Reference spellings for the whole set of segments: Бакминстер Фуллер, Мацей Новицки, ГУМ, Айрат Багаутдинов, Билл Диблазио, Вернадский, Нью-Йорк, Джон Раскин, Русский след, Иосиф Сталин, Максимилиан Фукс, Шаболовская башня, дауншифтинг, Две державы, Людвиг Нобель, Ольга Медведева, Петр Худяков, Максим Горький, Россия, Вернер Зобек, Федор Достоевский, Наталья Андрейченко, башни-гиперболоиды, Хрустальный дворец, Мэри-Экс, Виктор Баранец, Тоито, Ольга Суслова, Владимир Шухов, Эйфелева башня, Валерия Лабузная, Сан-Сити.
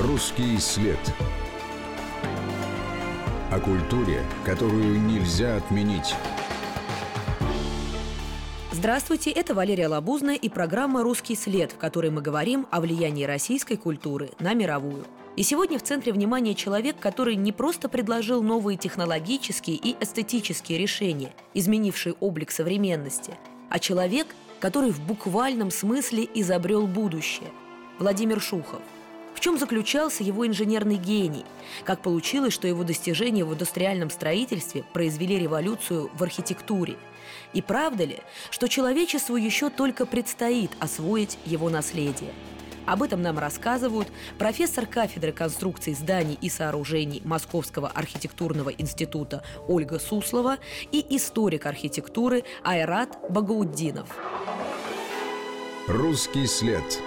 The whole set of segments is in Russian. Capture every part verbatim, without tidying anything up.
Русский след. О культуре, которую нельзя отменить. Здравствуйте, это Валерия Лабузная и программа «Русский след», в которой мы говорим о влиянии российской культуры на мировую. И сегодня в центре внимания человек, который не просто предложил новые технологические и эстетические решения, изменившие облик современности, а человек, который в буквальном смысле изобрел будущее – Владимир Шухов. В чем заключался его инженерный гений? Как получилось, что его достижения в индустриальном строительстве произвели революцию в архитектуре? И правда ли, что человечеству еще только предстоит освоить его наследие? Об этом нам рассказывают профессор кафедры конструкций зданий и сооружений Московского архитектурного института Ольга Суслова и историк архитектуры Айрат Багаутдинов. Русский след.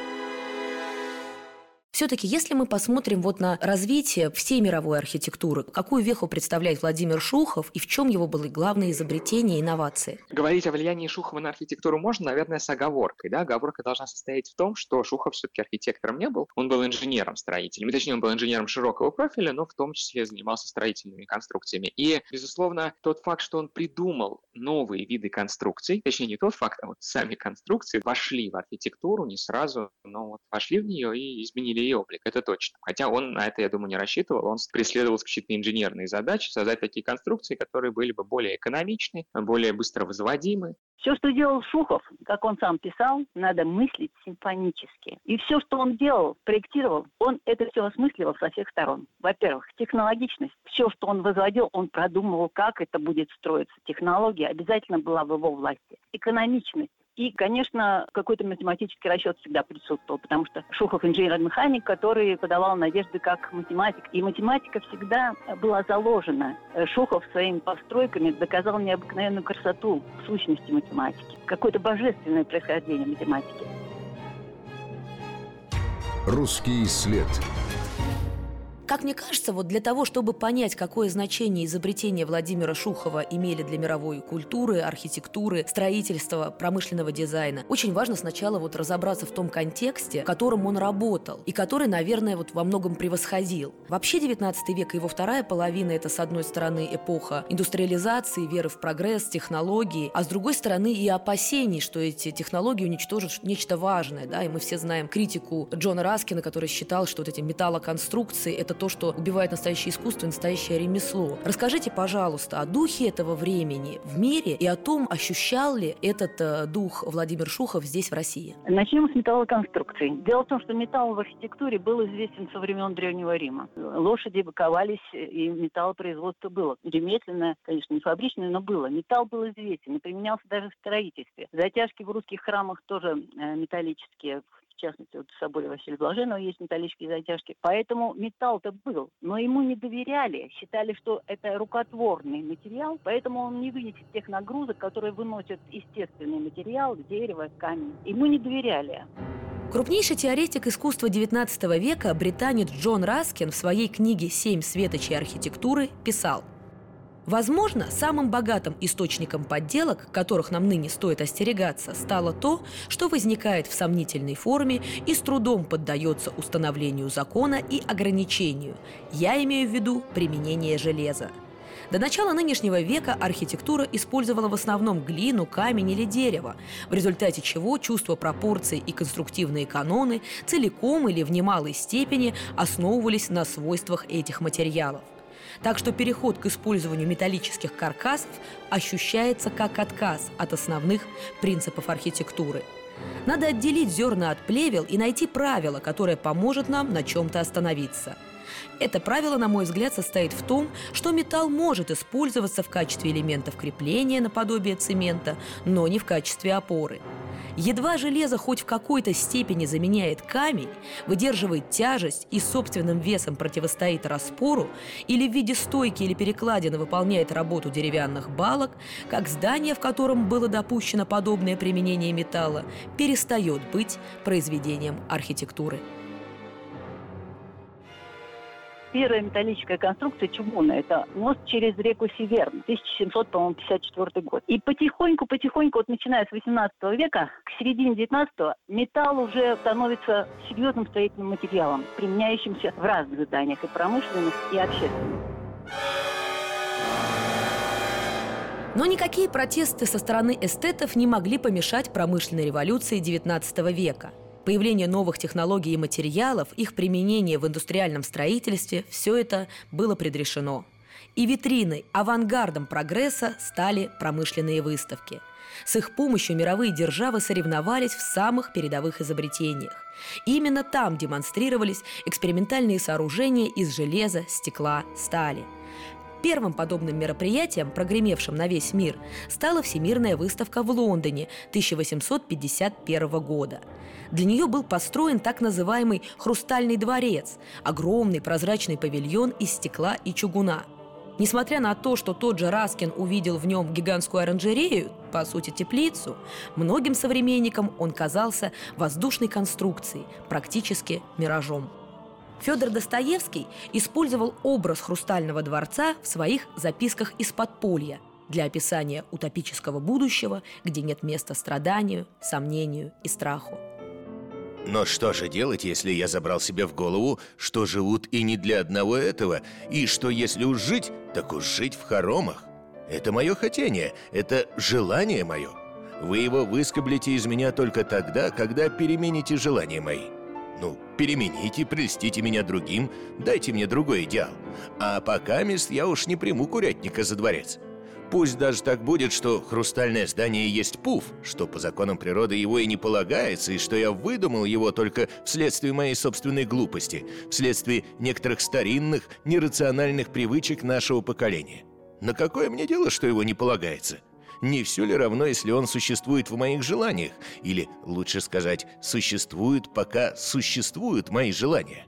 Все-таки, если мы посмотрим вот на развитие всей мировой архитектуры, какую веху представляет Владимир Шухов и в чем его было главное изобретение и инновации? Говорить о влиянии Шухова на архитектуру можно, наверное, с оговоркой. Да? Оговорка должна состоять в том, что Шухов все-таки архитектором не был, он был инженером-строителем. И, точнее, он был инженером широкого профиля, но в том числе занимался строительными конструкциями. И, безусловно, тот факт, что он придумал новые виды конструкций, точнее, не тот факт, а вот сами конструкции вошли в архитектуру не сразу, но вот вошли в нее и изменили облик, это точно. Хотя он на это, я думаю, не рассчитывал. Он преследовал исключительно инженерные задачи, создать такие конструкции, которые были бы более экономичны, более быстро возводимы. Все, что делал Шухов, как он сам писал, надо мыслить симфонически. И все, что он делал, проектировал, он это все осмысливал со всех сторон. Во-первых, технологичность. Все, что он возводил, он продумывал, как это будет строиться. Технология обязательно была в его власти. Экономичность. И, конечно, какой-то математический расчет всегда присутствовал, потому что Шухов инженер-механик, который подавал надежды как математик. И математика всегда была заложена. Шухов своими постройками доказал необыкновенную красоту сущности математики. Какое-то божественное происхождение математики. Русский след. Как мне кажется, вот для того, чтобы понять, какое значение изобретения Владимира Шухова имели для мировой культуры, архитектуры, строительства, промышленного дизайна, очень важно сначала вот разобраться в том контексте, в котором он работал и который, наверное, вот во многом превосходил. Вообще девятнадцатый век и его вторая половина – это, с одной стороны, эпоха индустриализации, веры в прогресс, технологии, а с другой стороны и опасений, что эти технологии уничтожат нечто важное. Да? И мы все знаем критику Джона Раскина, который считал, что вот эти металлоконструкции – это то, что убивает настоящее искусство и настоящее ремесло. Расскажите, пожалуйста, о духе этого времени в мире и о том, ощущал ли этот э, дух Владимир Шухов здесь, в России. Начнем с металлоконструкций. Дело в том, что металл в архитектуре был известен со времен Древнего Рима. Лошади выковались, и металлопроизводство было. Ремесленное, конечно, не фабричное, но было. Металл был известен и применялся даже в строительстве. Затяжки в русских храмах тоже э, металлические. В частности, вот в соборе Василия Блаженного есть металлические затяжки. Поэтому металл-то был, но ему не доверяли. Считали, что это рукотворный материал, поэтому он не вынесет тех нагрузок, которые выносят естественный материал, дерево, камень. Ему не доверяли. Крупнейший теоретик искусства девятнадцатого века, британец Джон Раскин в своей книге «Семь светочей архитектуры» писал: возможно, самым богатым источником подделок, которых нам ныне стоит остерегаться, стало то, что возникает в сомнительной форме и с трудом поддается установлению закона и ограничению. Я имею в виду применение железа. До начала нынешнего века архитектура использовала в основном глину, камень или дерево, в результате чего чувство пропорций и конструктивные каноны целиком или в немалой степени основывались на свойствах этих материалов. Так что переход к использованию металлических каркасов ощущается как отказ от основных принципов архитектуры. Надо отделить зерна от плевел и найти правило, которое поможет нам на чем-то остановиться. Это правило, на мой взгляд, состоит в том, что металл может использоваться в качестве элементов крепления наподобие цемента, но не в качестве опоры. Едва железо хоть в какой-то степени заменяет камень, выдерживает тяжесть и собственным весом противостоит распору или в виде стойки или перекладины выполняет работу деревянных балок, как здание, в котором было допущено подобное применение металла, перестает быть произведением архитектуры. Первая металлическая конструкция чугуна, это мост через реку Северн, тысяча семьсот пятьдесят четвёртый год. И потихоньку-потихоньку, вот начиная с восемнадцатого века, к середине девятнадцатого, металл уже становится серьезным строительным материалом, применяющимся в разных зданиях, и промышленных, и общественных. Но никакие протесты со стороны эстетов не могли помешать промышленной революции девятнадцатого века. Появление новых технологий и материалов, их применение в индустриальном строительстве – все это было предрешено. И витриной, авангардом прогресса стали промышленные выставки. С их помощью мировые державы соревновались в самых передовых изобретениях. И именно там демонстрировались экспериментальные сооружения из железа, стекла, стали. Первым подобным мероприятием, прогремевшим на весь мир, стала Всемирная выставка в Лондоне тысяча восемьсот пятьдесят первого года. Для нее был построен так называемый «Хрустальный дворец» – огромный прозрачный павильон из стекла и чугуна. Несмотря на то, что тот же Раскин увидел в нем гигантскую оранжерею, по сути теплицу, многим современникам он казался воздушной конструкцией, практически миражом. Федор Достоевский использовал образ Хрустального дворца в своих записках из подполья для описания утопического будущего, где нет места страданию, сомнению и страху. Но что же делать, если я забрал себе в голову, что живут и не для одного этого, и что если уж жить, так уж жить в хоромах? Это мое хотение, это желание мое. Вы его выскоблите из меня только тогда, когда перемените желания мои. Ну, перемените, прельстите меня другим, дайте мне другой идеал. А покамест я уж не приму курятника за дворец. Пусть даже так будет, что хрустальное здание есть пуф, что по законам природы его и не полагается, и что я выдумал его только вследствие моей собственной глупости, вследствие некоторых старинных, нерациональных привычек нашего поколения. Но какое мне дело, что его не полагается? Не все ли равно, если он существует в моих желаниях? Или, лучше сказать, существует, пока существуют мои желания?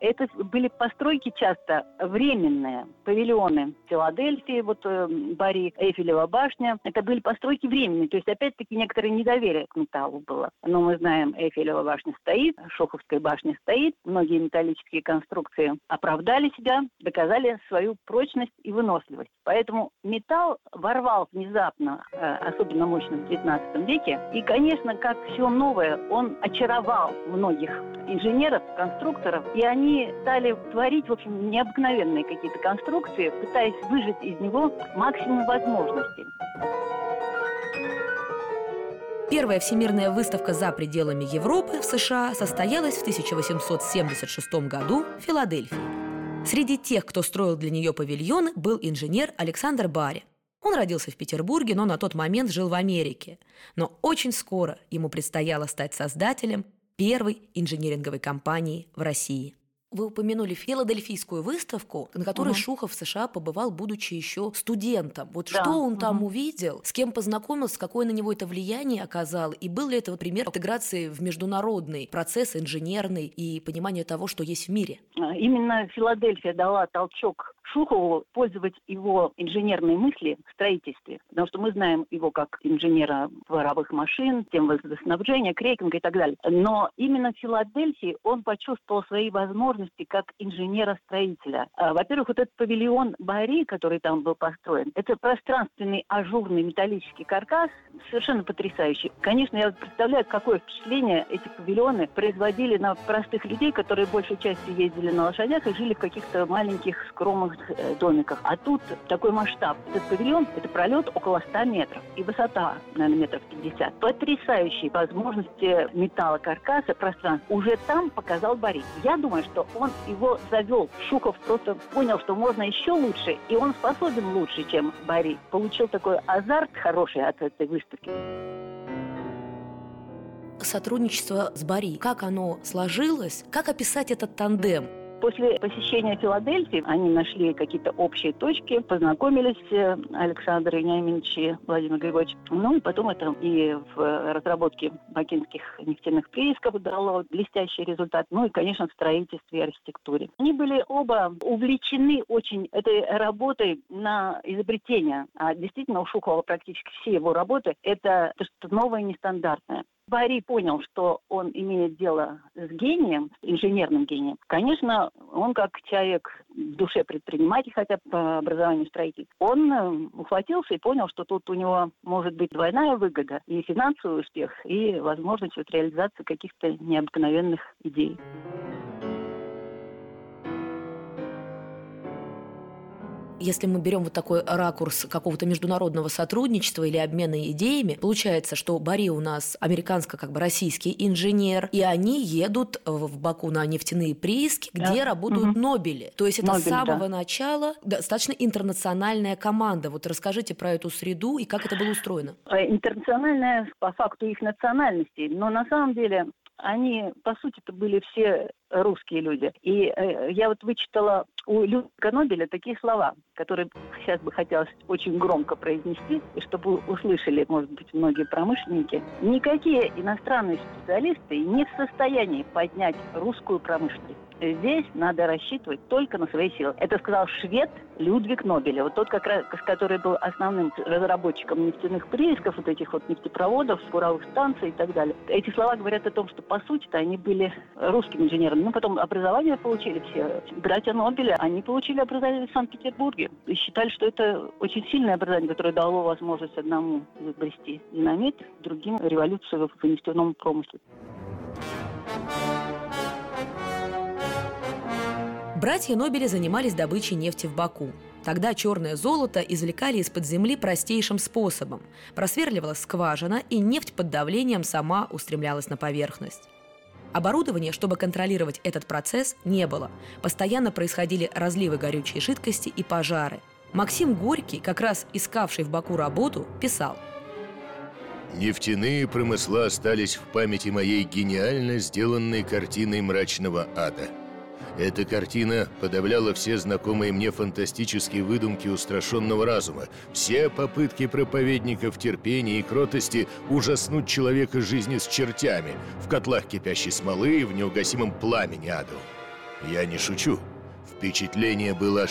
Это были постройки часто временные, павильоны Филадельфии, вот Бари, Эйфелева башня. Это были постройки временные, то есть опять-таки некоторое недоверие к металлу было. Но мы знаем, Эйфелева башня стоит, Шуховская башня стоит. Многие металлические конструкции оправдали себя, доказали свою прочность и выносливость. Поэтому металл ворвал внезапно, особенно мощно в девятнадцатом веке. И, конечно, как все новое, он очаровал многих инженеров, конструкторов, и они Они стали творить, в общем, необыкновенные какие-то конструкции, пытаясь выжать из него максимум возможностей. Первая всемирная выставка за пределами Европы в США состоялась в тысяча восемьсот семьдесят шестом году в Филадельфии. Среди тех, кто строил для нее павильоны, был инженер Александр Бари. Он родился в Петербурге, но на тот момент жил в Америке. Но очень скоро ему предстояло стать создателем первой инжиниринговой компании в России. Вы упомянули Филадельфийскую выставку, на которой угу. Шухов в США побывал, будучи еще студентом. Вот да. Что он угу. там увидел, с кем познакомился, какое на него это влияние оказало, и был ли это вот пример интеграции в международный процесс инженерный и понимание того, что есть в мире? Именно Филадельфия дала толчок Шухову пользовать его инженерные мысли в строительстве, потому что мы знаем его как инженера паровых машин, тем водоснабжения, крекинга и так далее. Но именно в Филадельфии он почувствовал свои возможности как инженера-строителя. Во-первых, вот этот павильон Бари, который там был построен, это пространственный ажурный металлический каркас, совершенно потрясающий. Конечно, я представляю, какое впечатление эти павильоны производили на простых людей, которые большей частью ездили на лошадях и жили в каких-то маленьких скромных домиках. А тут такой масштаб. Этот павильон – это пролет около ста метров и высота, наверное, метров пятьдесят. Потрясающие возможности металла каркаса, пространства уже там показал Бари. Я думаю, что он его завел. Шухов просто понял, что можно еще лучше, и он способен лучше, чем Бари. Получил такой азарт хороший от этой выставки. Сотрудничество с Бари. Как оно сложилось? Как описать этот тандем? После посещения Филадельфии они нашли какие-то общие точки, познакомились Александр Вениаминович и Владимир Григорьевич. Ну и потом это и в разработке бакинских нефтяных приисков дало блестящий результат. Ну и, конечно, в строительстве и архитектуре. Они были оба увлечены очень этой работой на изобретение. А действительно, у Шухова практически все его работы – это что-то новое, нестандартное. Бари понял, что он имеет дело с гением, инженерным гением. Конечно, он как человек в душе предприниматель, хотя по образованию строитель, он ухватился и понял, что тут у него может быть двойная выгода, и финансовый успех, и возможность вот реализации каких-то необыкновенных идей. Если мы берем вот такой ракурс какого-то международного сотрудничества или обмена идеями, получается, что Бари у нас американско-российский как бы российский инженер, и они едут в Баку на нефтяные прииски, где да. работают угу. Нобели. То есть это Нобель, с самого да. начала достаточно интернациональная команда. Вот расскажите про эту среду и как это было устроено. Интернациональная по факту их национальности, но на самом деле... Они, по сути-то, были все русские люди. И э, я вот вычитала у Людвига Нобеля такие слова, которые сейчас бы хотелось очень громко произнести, и чтобы услышали, может быть, многие промышленники. Никакие иностранные специалисты не в состоянии поднять русскую промышленность. Здесь надо рассчитывать только на свои силы. Это сказал швед Людвиг Нобель. Вот тот, как раз, который был основным разработчиком нефтяных приисков, вот этих вот нефтепроводов, буровых станций и так далее. Эти слова говорят о том, что по сути-то они были русскими инженерами. Ну, потом образование получили все. Братья Нобеля, они получили образование в Санкт-Петербурге. И считали, что это очень сильное образование, которое дало возможность одному изобрести динамит, другим революцию в нефтяном промысле. Братья Нобели занимались добычей нефти в Баку. Тогда черное золото извлекали из-под земли простейшим способом. Просверливалась скважина, и нефть под давлением сама устремлялась на поверхность. Оборудования, чтобы контролировать этот процесс, не было. Постоянно происходили разливы горючей жидкости и пожары. Максим Горький, как раз искавший в Баку работу, писал: «Нефтяные промысла остались в памяти моей гениально сделанной картиной мрачного ада. Эта картина подавляла все знакомые мне фантастические выдумки устрашенного разума, все попытки проповедников терпения и кротости ужаснуть человека жизни с чертями в котлах кипящей смолы и в неугасимом пламени аду. Я не шучу. Впечатление было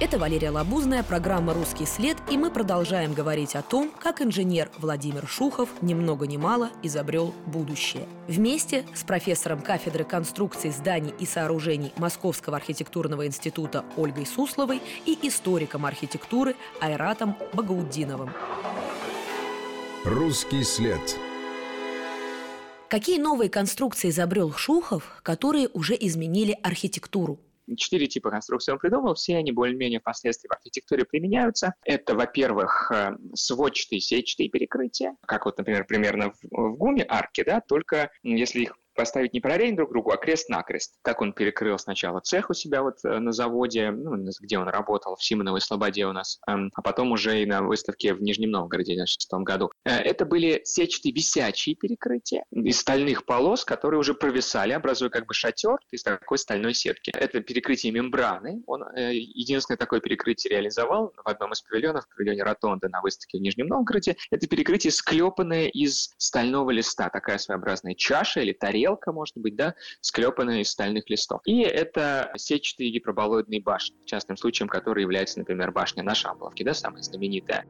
Это Валерия Лабузная, программа «Русский след», и мы продолжаем говорить о том, как инженер Владимир Шухов ни много ни мало изобрел будущее. Вместе с профессором кафедры конструкций зданий и сооружений Московского архитектурного института Ольгой Сусловой и историком архитектуры Айратом Багаутдиновым. «Русский след». Какие новые конструкции изобрел Шухов, которые уже изменили архитектуру? Четыре типа конструкций он придумал, все они более-менее впоследствии в архитектуре применяются. Это, во-первых, сводчатые, сетчатые перекрытия, как вот, например, примерно в, в ГУМе арки, да, только если их поставить не параллельно друг другу, а крест-накрест. Так он перекрыл сначала цех у себя вот на заводе, ну, где он работал, в Симоновой Слободе у нас, а потом уже и на выставке в Нижнем Новгороде в девяносто шестом году. Это были сетчатые висячие перекрытия из стальных полос, которые уже провисали, образуя как бы шатер из такой стальной сетки. Это перекрытие мембраны. Он единственное такое перекрытие реализовал в одном из павильонов, в павильоне Ротонда на выставке в Нижнем Новгороде. Это перекрытие, склепанное из стального листа, такая своеобразная чаша или тарелка, может быть, да, склепанная из стальных листов. И это сетчатые гипроболоидные башни, частным случаем которой является, например, башня на Шаболовке, да, самая знаменитая.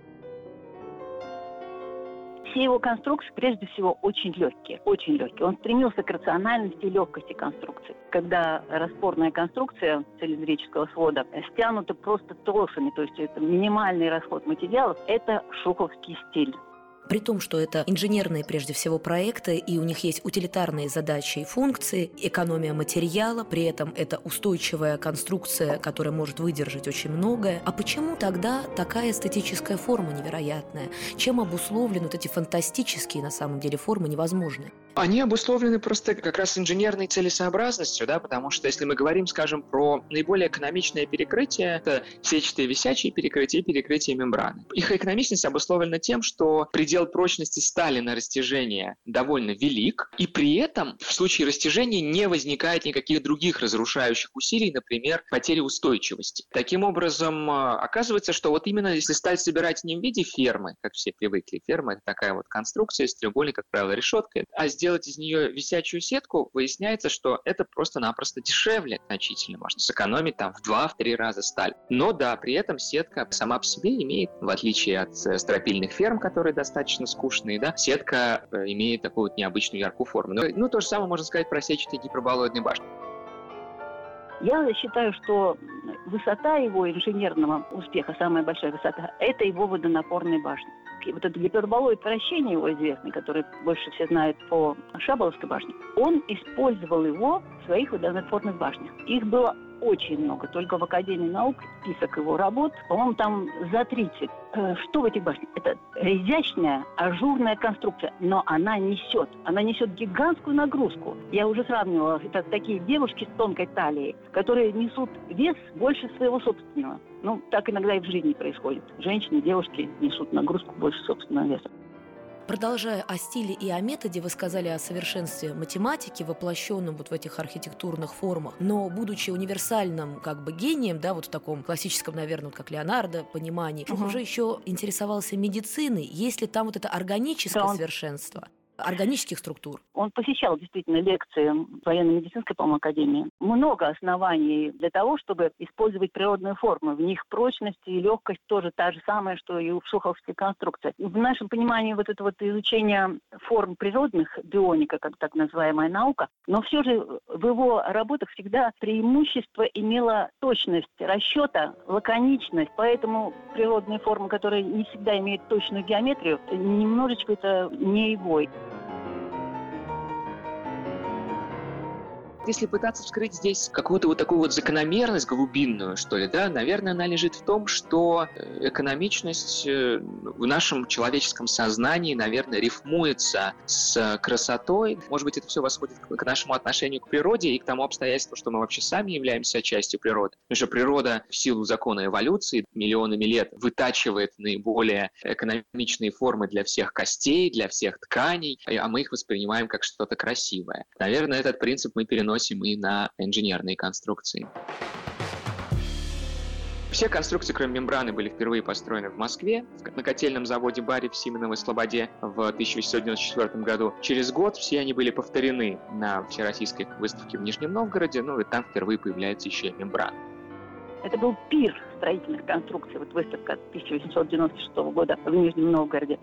Все его конструкции, прежде всего, очень легкие, очень легкие. Он стремился к рациональности и легкости конструкции. Когда распорная конструкция цилиндрического свода стянута просто тросами, то есть это минимальный расход материалов, это шуховский стиль. При том, что это инженерные, прежде всего, проекты, и у них есть утилитарные задачи и функции, экономия материала, при этом это устойчивая конструкция, которая может выдержать очень многое. А почему тогда такая эстетическая форма невероятная? Чем обусловлены вот эти фантастические, на самом деле, формы невозможные? Они обусловлены просто как раз инженерной целесообразностью, да, потому что если мы говорим, скажем, про наиболее экономичное перекрытие, это сетчатые висячие перекрытия и перекрытие мембраны. Их экономичность обусловлена тем, что предел прочности стали на растяжение довольно велик, и при этом в случае растяжения не возникает никаких других разрушающих усилий, например, потери устойчивости. Таким образом, оказывается, что вот именно если сталь собирать не в виде фермы, как все привыкли, ферма — это такая вот конструкция из треугольника, как правило, решеткой, а сделать из нее висячую сетку, выясняется, что это просто-напросто дешевле значительно. Можно сэкономить там в два-три раза сталь. Но да, при этом сетка сама по себе имеет, в отличие от стропильных ферм, которые достаточно скучные, да, сетка имеет такую вот необычную яркую форму. Но, ну, то же самое можно сказать про сетчатые гиперболоидные башни. Я считаю, что высота его инженерного успеха, самая большая высота, это его водонапорная башня. Вот этот гиперболоид вращения его известный, который больше все знают по Шаболовской башне, он использовал его в своих водонапорных башнях. Их было очень много. Только в Академии наук список его работ, по-моему, там за тридцать. Что в этих башнях? Это изящная, ажурная конструкция, но она несет, она несет гигантскую нагрузку. Я уже сравнивала, это такие девушки с тонкой талией, которые несут вес больше своего собственного. Ну, так иногда и в жизни происходит. Женщины, девушки несут нагрузку больше собственного веса. Продолжая о стиле и о методе, вы сказали о совершенстве математики, воплощенном вот в этих архитектурных формах. Но, будучи универсальным как бы гением, да, вот в таком классическом, наверное, вот как Леонардо, понимании, угу. уже еще интересовался медициной. Есть ли там вот это органическое да, он... совершенство? Органических структур. Он посещал действительно лекции в военно-медицинской, по-моему, академии. Много оснований для того, чтобы использовать природные формы. В них прочность и легкость тоже та же самая, что и у шуховской конструкции. В нашем понимании вот это вот изучение форм природных, бионика, как так называемая наука, но все же в его работах всегда преимущество имело точность расчета, лаконичность. Поэтому природные формы, которые не всегда имеют точную геометрию, немножечко это не его. Если пытаться вскрыть здесь какую-то вот такую вот закономерность глубинную, что ли, да, наверное, она лежит в том, что экономичность в нашем человеческом сознании, наверное, рифмуется с красотой. Может быть, это все восходит к нашему отношению к природе и к тому обстоятельству, что мы вообще сами являемся частью природы. Потому что природа в силу закона эволюции миллионами лет вытачивает наиболее экономичные формы для всех костей, для всех тканей, а мы их воспринимаем как что-то красивое. Наверное, этот принцип мы переносим и на инженерные конструкции. Все конструкции, кроме мембраны, были впервые построены в Москве, на котельном заводе Бари в Симоновой Слободе в тысяча восемьсот девяносто четвёртом году. Через год все они были повторены на Всероссийской выставке в Нижнем Новгороде, ну и там впервые появляется еще и мембрана. Это был пир строительных конструкций, вот выставка тысяча восемьсот девяносто шестого года в Нижнем Новгороде.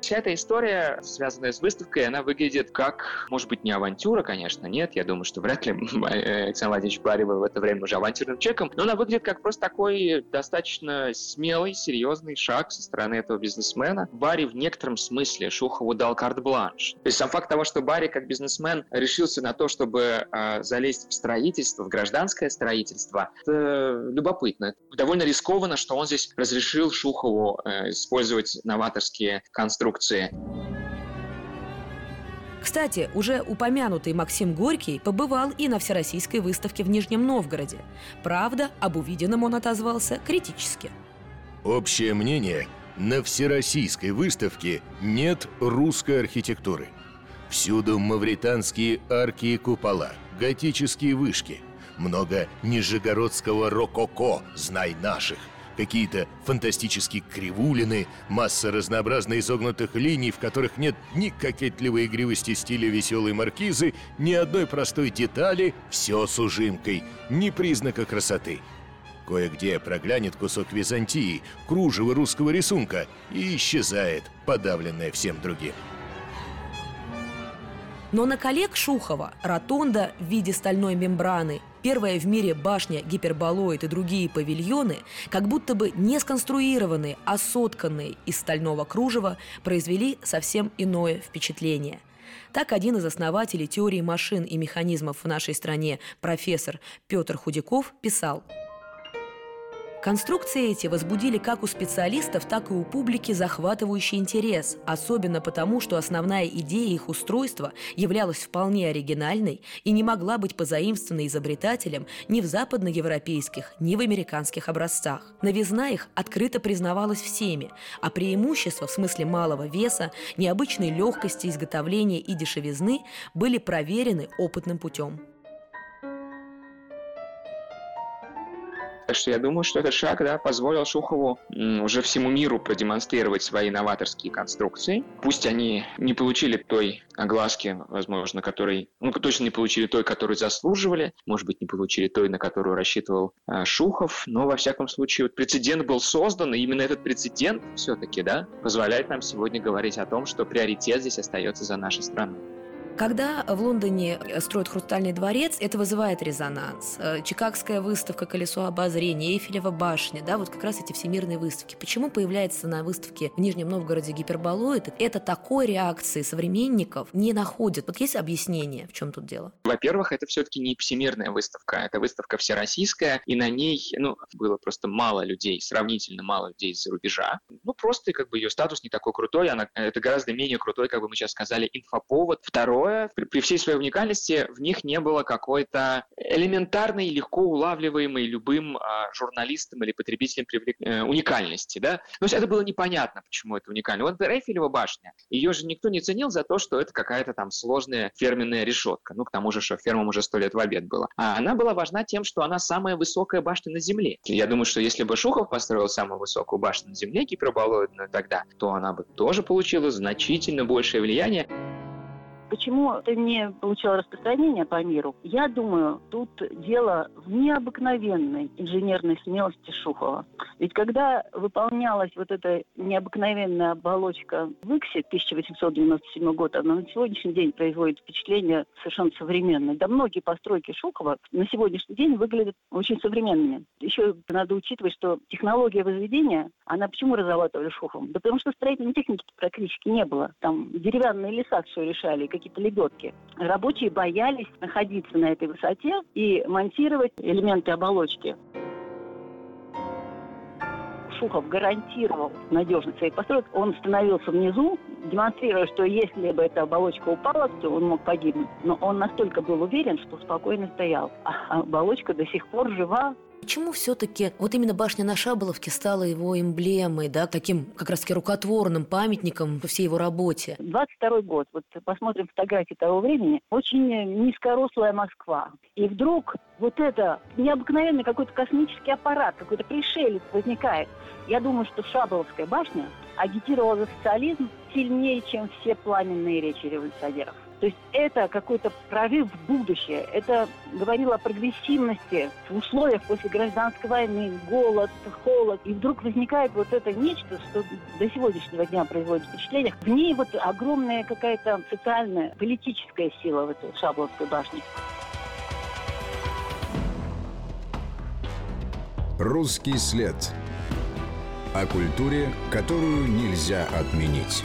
Вся эта история, связанная с выставкой, она выглядит как, может быть, не авантюра, конечно, нет. Я думаю, что вряд ли Александр Владимирович Бари в это время уже авантюрным человеком. Но она выглядит как просто такой достаточно смелый, серьезный шаг со стороны этого бизнесмена. Бари в некотором смысле Шухову дал карт-бланш. То есть сам факт того, что Бари как бизнесмен решился на то, чтобы э, залезть в строительство, в гражданское строительство, это любопытно. Довольно рискованно, что он здесь разрешил Шухову э, использовать новаторские конструкции. Кстати, уже упомянутый Максим Горький побывал и на Всероссийской выставке в Нижнем Новгороде. Правда, об увиденном он отозвался критически. Общее мнение: на Всероссийской выставке нет русской архитектуры. Всюду мавританские арки и купола, готические вышки, много нижегородского рококо, знай наших. Какие-то фантастические кривулины, масса разнообразно изогнутых линий, в которых нет ни кокетливой игривости стиля веселой маркизы, ни одной простой детали, все с ужимкой, ни признака красоты. Кое-где проглянет кусок Византии, кружево русского рисунка, и исчезает, подавленное всем другим. Но на коллег Шухова ротонда в виде стальной мембраны, первая в мире башня, гиперболоид и другие павильоны, как будто бы не сконструированные, а сотканные из стального кружева, произвели совсем иное впечатление. Так один из основателей теории машин и механизмов в нашей стране, профессор Петр Худяков, писал: конструкции эти возбудили как у специалистов, так и у публики захватывающий интерес, особенно потому, что основная идея их устройства являлась вполне оригинальной и не могла быть позаимствована изобретателем ни в западноевропейских, ни в американских образцах. Новизна их открыто признавалась всеми, а преимущества в смысле малого веса, необычной легкости изготовления и дешевизны были проверены опытным путем. Так что я думаю, что этот шаг, да, позволил Шухову уже всему миру продемонстрировать свои новаторские конструкции. Пусть они не получили той огласки, возможно, которой... Ну, точно не получили той, которую заслуживали. Может быть, не получили той, на которую рассчитывал э, Шухов. Но, во всяком случае, вот прецедент был создан, и именно этот прецедент все-таки, да, позволяет нам сегодня говорить о том, что приоритет здесь остается за нашей страной. Когда в Лондоне строят Хрустальный дворец, это вызывает резонанс. Чикагская выставка «Колесо обозрения», Эйфелева башня, да, вот как раз эти всемирные выставки. Почему появляется на выставке в Нижнем Новгороде гиперболоид? Это такой реакции современников не находит. Вот есть объяснение, в чем тут дело? Во-первых, это все-таки не всемирная выставка, это выставка всероссийская, и на ней, ну, было просто мало людей, сравнительно мало людей из-за рубежа. Ну, просто как бы ее статус не такой крутой, она, это гораздо менее крутой, как бы мы сейчас сказали, инфоповод. Второй, при всей своей уникальности, в них не было какой-то элементарной, легко улавливаемой любым э, журналистом или потребителем привлек... э, уникальности. Да? То есть это было непонятно, почему это уникально. Вот Эйфелева башня, ее же никто не ценил за то, что это какая-то там сложная ферменная решетка. Ну, к тому же, что фермам уже сто лет в обед было. А она была важна тем, что она самая высокая башня на Земле. Я думаю, что если бы Шухов построил самую высокую башню на Земле, гиперболоидную тогда, то она бы тоже получила значительно большее влияние. Почему это не получило распространение по миру? Я думаю, тут дело в необыкновенной инженерной смелости Шухова. Ведь когда выполнялась вот эта необыкновенная оболочка в Иксе, тысяча восемьсот девяносто седьмой год, она на сегодняшний день производит впечатление совершенно современное. Да, многие постройки Шухова на сегодняшний день выглядят очень современными. Еще надо учитывать, что технология возведения, она почему разрабатывали Шуховым? Да потому что строительной техники практически не было. Там деревянные леса все решали, какие-то лебедки. Рабочие боялись находиться на этой высоте и монтировать элементы оболочки. Шухов гарантировал надежность своих построек. Он становился внизу, демонстрируя, что если бы эта оболочка упала, то он мог погибнуть. Но он настолько был уверен, что спокойно стоял. А оболочка до сих пор жива. Почему все-таки вот именно башня на Шаболовке стала его эмблемой, да, таким как раз-таки рукотворным памятником по всей его работе? двадцать второй год. Вот посмотрим фотографии того времени. Очень низкорослая Москва. И вдруг вот это необыкновенный какой-то космический аппарат, какой-то пришелец возникает. Я думаю, что Шаболовская башня агитировала за социализм сильнее, чем все пламенные речи революционеров. То есть это какой-то прорыв в будущее. Это говорило о прогрессивности в условиях после гражданской войны, голод, холод. И вдруг возникает вот это нечто, что до сегодняшнего дня производит впечатление. В ней вот огромная какая-то социальная, политическая сила в этой Шаболовской башне. Русский след. О культуре, которую нельзя отменить.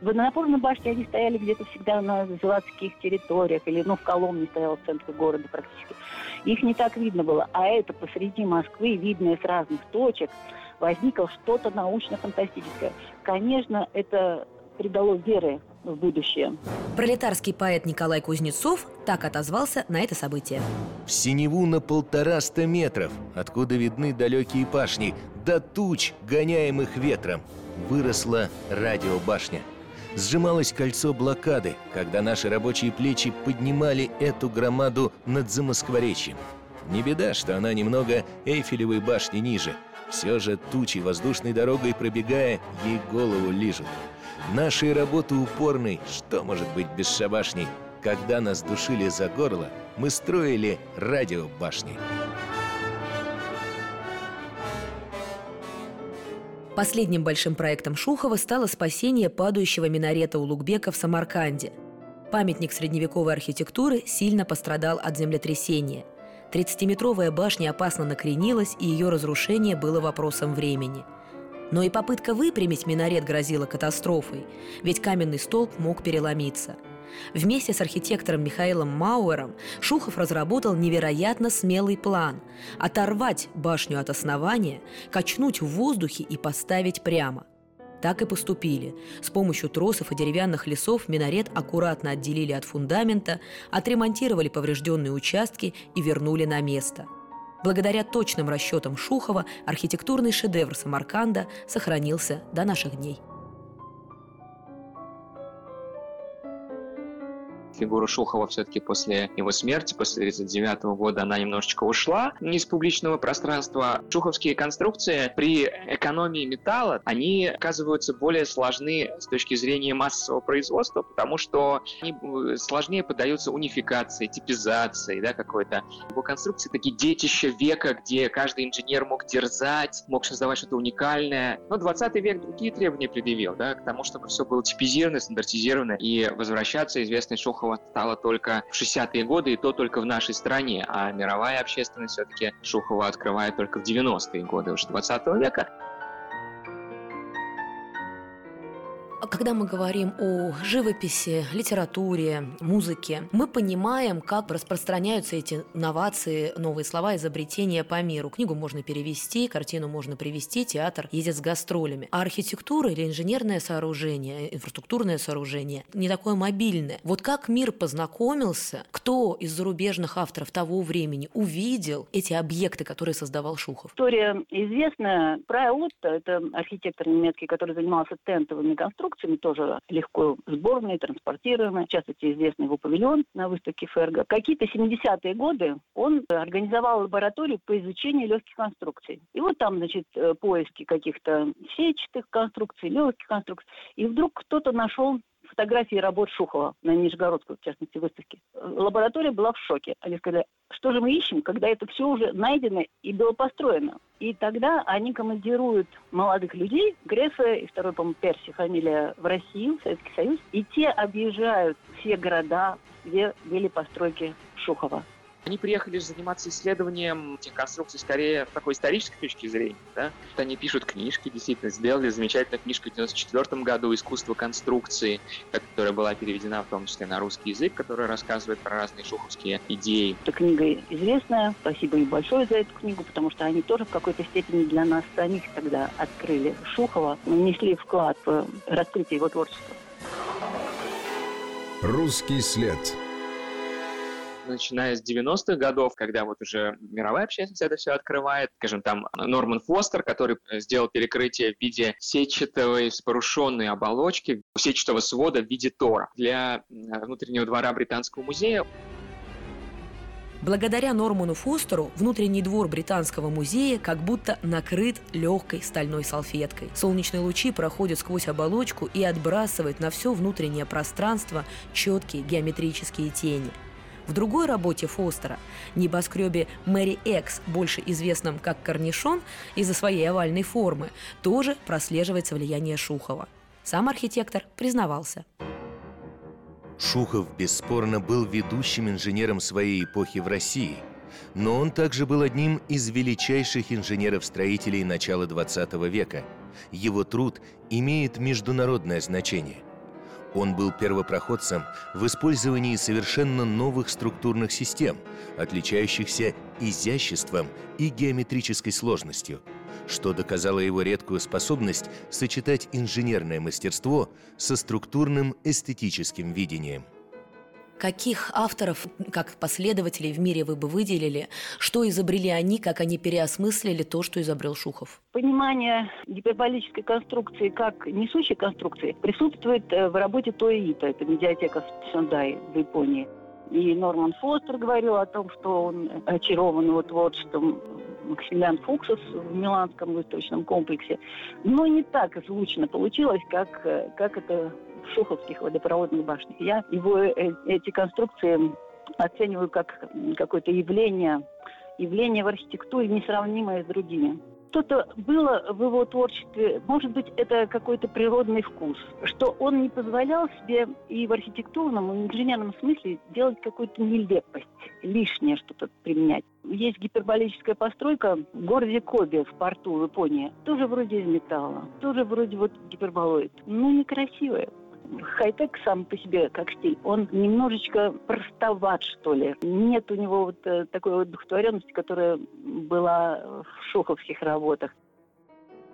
В водонапорной башне они стояли где-то всегда на заводских территориях, или, ну, в Коломне стояла в центре города практически. Их не так видно было. А это посреди Москвы, видное с разных точек, возникло что-то научно-фантастическое. Конечно, это придало веры в будущее. Пролетарский поэт Николай Кузнецов так отозвался на это событие. В синеву на полтораста метров, откуда видны далекие башни, до туч, гоняемых ветром, выросла радиобашня. Сжималось кольцо блокады, когда наши рабочие плечи поднимали эту громаду над Замоскворечьем. Не беда, что она немного Эйфелевой башни ниже. Все же тучи воздушной дорогой пробегая, ей голову лижут. Нашей работы упорной, что может быть бесшабашней? Когда нас душили за горло, мы строили радиобашни. Последним большим проектом Шухова стало спасение падающего минарета Улугбека в Самарканде. Памятник средневековой архитектуры сильно пострадал от землетрясения. тридцатиметровая башня опасно накренилась, и ее разрушение было вопросом времени. Но и попытка выпрямить минарет грозила катастрофой, ведь каменный столб мог переломиться. Вместе с архитектором Михаилом Мауэром Шухов разработал невероятно смелый план – оторвать башню от основания, качнуть в воздухе и поставить прямо. Так и поступили. С помощью тросов и деревянных лесов минарет аккуратно отделили от фундамента, отремонтировали поврежденные участки и вернули на место. Благодаря точным расчетам Шухова архитектурный шедевр Самарканда сохранился до наших дней. Фигура Шухова все-таки после его смерти, после тысяча девятьсот тридцать девятого года, она немножечко ушла из публичного пространства. Шуховские конструкции при экономии металла, они оказываются более сложны с точки зрения массового производства, потому что они сложнее поддаются унификации, типизации, да, какой-то. Его конструкции такие детища века, где каждый инженер мог дерзать, мог создавать что-то уникальное. Но двадцатый век другие требования предъявил, да, к тому, чтобы все было типизировано, стандартизировано, и возвращаться известный Шухов стало только в шестидесятые годы, и то только в нашей стране, а мировая общественность все-таки Шухова открывает только в девяностые годы уже двадцатого века. Когда мы говорим о живописи, литературе, музыке, мы понимаем, как распространяются эти новации, новые слова, изобретения по миру. Книгу можно перевести, картину можно привести, театр ездит с гастролями. А архитектура или инженерное сооружение, инфраструктурное сооружение не такое мобильное. Вот как мир познакомился, кто из зарубежных авторов того времени увидел эти объекты, которые создавал Шухов? История известная. Фрай Отто, это архитектор немецкий, который занимался тентовыми конструкциями, тоже легко сборные, транспортируемые. Сейчас эти известный его павильон на выставке Ферго. Какие-то семидесятые годы он организовал лабораторию по изучению легких конструкций. И вот там, значит, поиски каких-то сетчатых конструкций, легких конструкций. И вдруг кто-то нашел фотографии работ Шухова на Нижегородской, в частности, выставке. Лаборатория была в шоке. Они сказали, что же мы ищем, когда это все уже найдено и было построено. И тогда они командируют молодых людей, Грефа и второй, по-моему, Перси, фамилия, в Россию, в Советский Союз. И те объезжают все города, где были постройки Шухова. Они приехали заниматься исследованием этих конструкций скорее с такой исторической точки зрения. Да? Они пишут книжки, действительно, сделали замечательную книжку в девяносто четвёртом году «Искусство конструкции», которая была переведена в том числе на русский язык, которая рассказывает про разные шуховские идеи. Эта книга известная, спасибо им большое за эту книгу, потому что они тоже в какой-то степени для нас самих тогда открыли Шухова, внесли вклад в раскрытие его творчества. Русский след. Начиная с девяностых годов, когда вот уже мировая общественность это все открывает. Скажем, там Норман Фостер, который сделал перекрытие в виде сетчатовой спорушенной оболочки, сетчатого свода в виде тора для внутреннего двора Британского музея. Благодаря Норману Фостеру внутренний двор Британского музея как будто накрыт легкой стальной салфеткой. Солнечные лучи проходят сквозь оболочку и отбрасывают на все внутреннее пространство четкие геометрические тени. В другой работе Фостера, небоскребе Мэри-Экс, больше известном как Корнишон из-за своей овальной формы, тоже прослеживается влияние Шухова. Сам архитектор признавался. Шухов, бесспорно, был ведущим инженером своей эпохи в России, но он также был одним из величайших инженеров-строителей начала двадцатого века. Его труд имеет международное значение. Он был первопроходцем в использовании совершенно новых структурных систем, отличающихся изяществом и геометрической сложностью, что доказало его редкую способность сочетать инженерное мастерство со структурным эстетическим видением. Каких авторов, как последователей в мире вы бы выделили? Что изобрели они, как они переосмыслили то, что изобрел Шухов? Понимание гиперболической конструкции как несущей конструкции присутствует в работе Тоито, это медиатека Сендай в Японии. И Норман Фостер говорил о том, что он очарован его творчеством Максимилиан Фукса в Миланском выставочном комплексе. Но не так звучно получилось, как, как это... шуховских водопроводных башнях. Я его, эти конструкции оцениваю как какое-то явление, явление в архитектуре, несравнимое с другими. Что-то было в его творчестве, может быть, это какой-то природный вкус, что он не позволял себе и в архитектурном, и в инженерном смысле делать какую-то нелепость, лишнее что-то применять. Есть гиперболическая постройка в городе Кобе, в порту в Японии, тоже вроде из металла, тоже вроде вот гиперболоид, но некрасивая. Хай-тек сам по себе, как стиль, он немножечко простоват, что ли. Нет у него вот такой вот духотворенности, которая была в шуховских работах.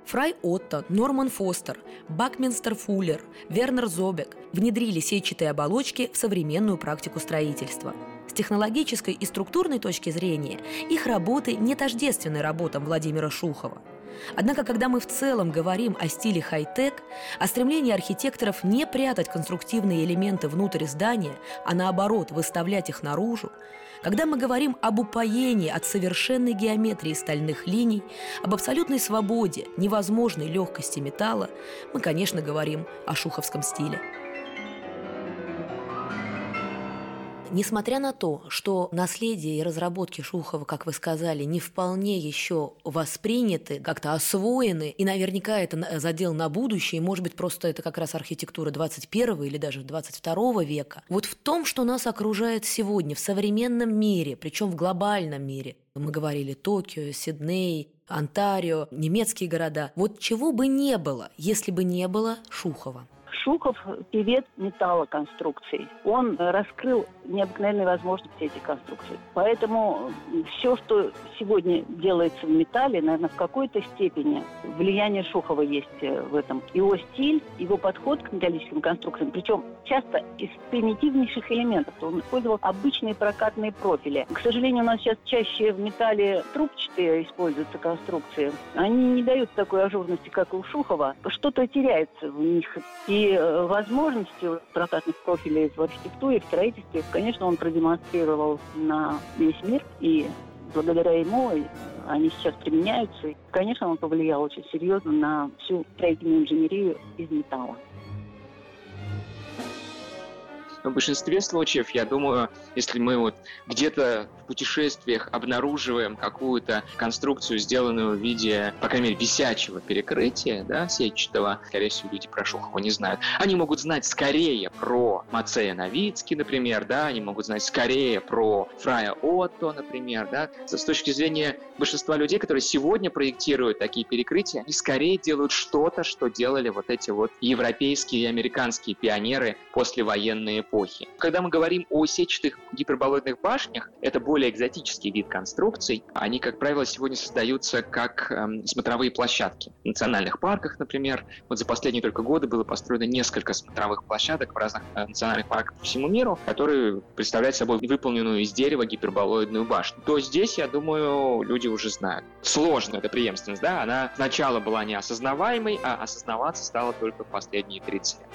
Фрай Отто, Норман Фостер, Бакминстер Фуллер, Вернер Зобек внедрили сетчатые оболочки в современную практику строительства. С технологической и структурной точки зрения их работы не тождественны работам Владимира Шухова. Однако, когда мы в целом говорим о стиле хай-тек, о стремлении архитекторов не прятать конструктивные элементы внутрь здания, а наоборот выставлять их наружу, когда мы говорим об упоении от совершенной геометрии стальных линий, об абсолютной свободе, невозможной легкости металла, мы, конечно, говорим о шуховском стиле. Несмотря на то, что наследие и разработки Шухова, как вы сказали, не вполне еще восприняты, как-то освоены, и наверняка это задел на будущее, может быть, просто это как раз архитектура двадцать первого или даже двадцать второго века, вот в том, что нас окружает сегодня в современном мире, причем в глобальном мире, мы говорили Токио, Сидней, Онтарио, немецкие города, вот чего бы не было, если бы не было Шухова. Шухов – певец металлоконструкций. Он раскрыл необыкновенные возможности этих конструкций. Поэтому все, что сегодня делается в металле, наверное, в какой-то степени влияние Шухова есть в этом. Его стиль, его подход к металлическим конструкциям, причем часто из примитивнейших элементов. Он использовал обычные прокатные профили. К сожалению, у нас сейчас чаще в металле трубчатые используются конструкции. Они не дают такой ажурности, как у Шухова. Что-то теряется в них. И И возможности прокатных профилей в архитектуре, в строительстве, конечно, он продемонстрировал на весь мир, и благодаря ему они сейчас применяются. Конечно, он повлиял очень серьезно на всю строительную инженерию из металла. В большинстве случаев, я думаю, если мы вот где-то в путешествиях обнаруживаем какую-то конструкцию, сделанную в виде, по крайней мере, висячего перекрытия, да, сетчатого, скорее всего, люди про Шухова не знают. Они могут знать скорее про Мацея Новицки, например, да, они могут знать скорее про Фрая Отто, например, да. С точки зрения большинства людей, которые сегодня проектируют такие перекрытия, они скорее делают что-то, что делали вот эти вот европейские и американские пионеры послевоенной эпохи. Когда мы говорим о сетчатых гиперболоидных башнях, это более экзотический вид конструкций. Они, как правило, сегодня создаются как эм, смотровые площадки. В национальных парках, например, вот за последние только годы было построено несколько смотровых площадок в разных э, национальных парках по всему миру, которые представляют собой выполненную из дерева гиперболоидную башню. То здесь, я думаю, люди уже знают. Сложно эта преемственность, да? Она сначала была неосознаваемой, а осознаваться стала только в последние тридцать лет.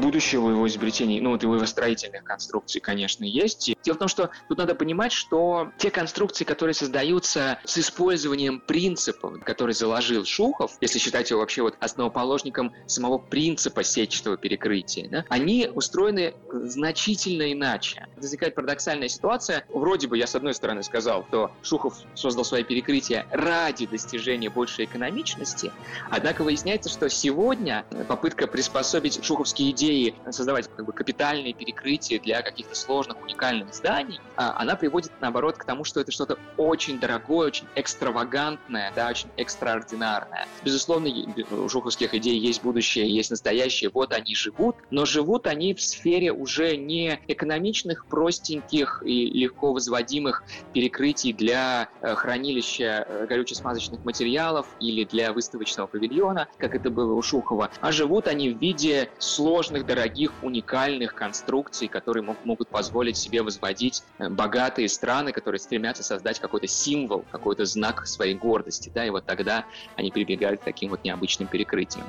будущего его изобретений, ну вот его строительных конструкций, конечно, есть. Дело в том, что тут надо понимать, что те конструкции, которые создаются с использованием принципов, которые заложил Шухов, если считать его вообще вот основоположником самого принципа сетчатого перекрытия, да, они устроены значительно иначе. Возникает парадоксальная ситуация. Вроде бы я, с одной стороны, сказал, что Шухов создал свои перекрытия ради достижения большей экономичности, однако выясняется, что сегодня попытка приспособить шуховские идеи, создавать как бы капитальные перекрытия для каких-то сложных, уникальных зданий, она приводит, наоборот, к тому, что это что-то очень дорогое, очень экстравагантное, да, очень экстраординарное. Безусловно, у шуховских идей есть будущее, есть настоящее, вот они живут, но живут они в сфере уже не экономичных, простеньких и легко возводимых перекрытий для хранилища горюче-смазочных материалов или для выставочного павильона, как это было у Шухова, а живут они в виде сложных, дорогих, уникальных конструкций, которые могут позволить себе возводить богатые страны, которые стремятся создать какой-то символ, какой-то знак своей гордости, да, и вот тогда они прибегают к таким вот необычным перекрытиям.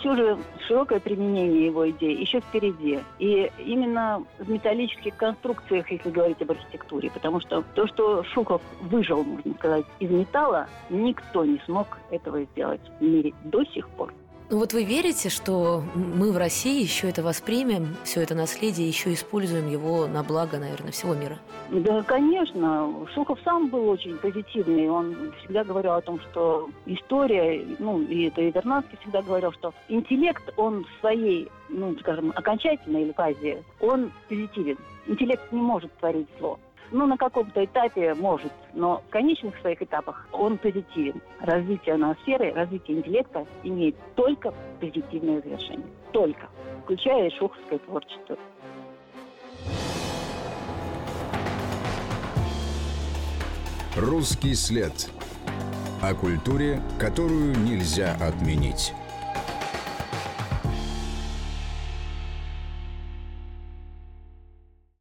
Все же широкое применение его идей еще впереди. И именно в металлических конструкциях, если говорить об архитектуре, потому что то, что Шухов выжил, можно сказать, из металла, никто не смог этого сделать в мире до сих пор. Ну вот вы верите, что мы в России еще это воспримем, все это наследие, еще используем его на благо, наверное, всего мира? Да, конечно. Шухов сам был очень позитивный. Он всегда говорил о том, что история, ну, и это и Вернадский всегда говорил, что интеллект, он в своей, ну, скажем, окончательной фазе, он позитивен. Интеллект не может творить зло. Ну, на каком-то этапе может, но в конечных своих этапах он позитивен. Развитие ноосферы, развитие интеллекта имеет только позитивное завершение. Только. Включая и шуховское творчество. Русский след. О культуре, которую нельзя отменить.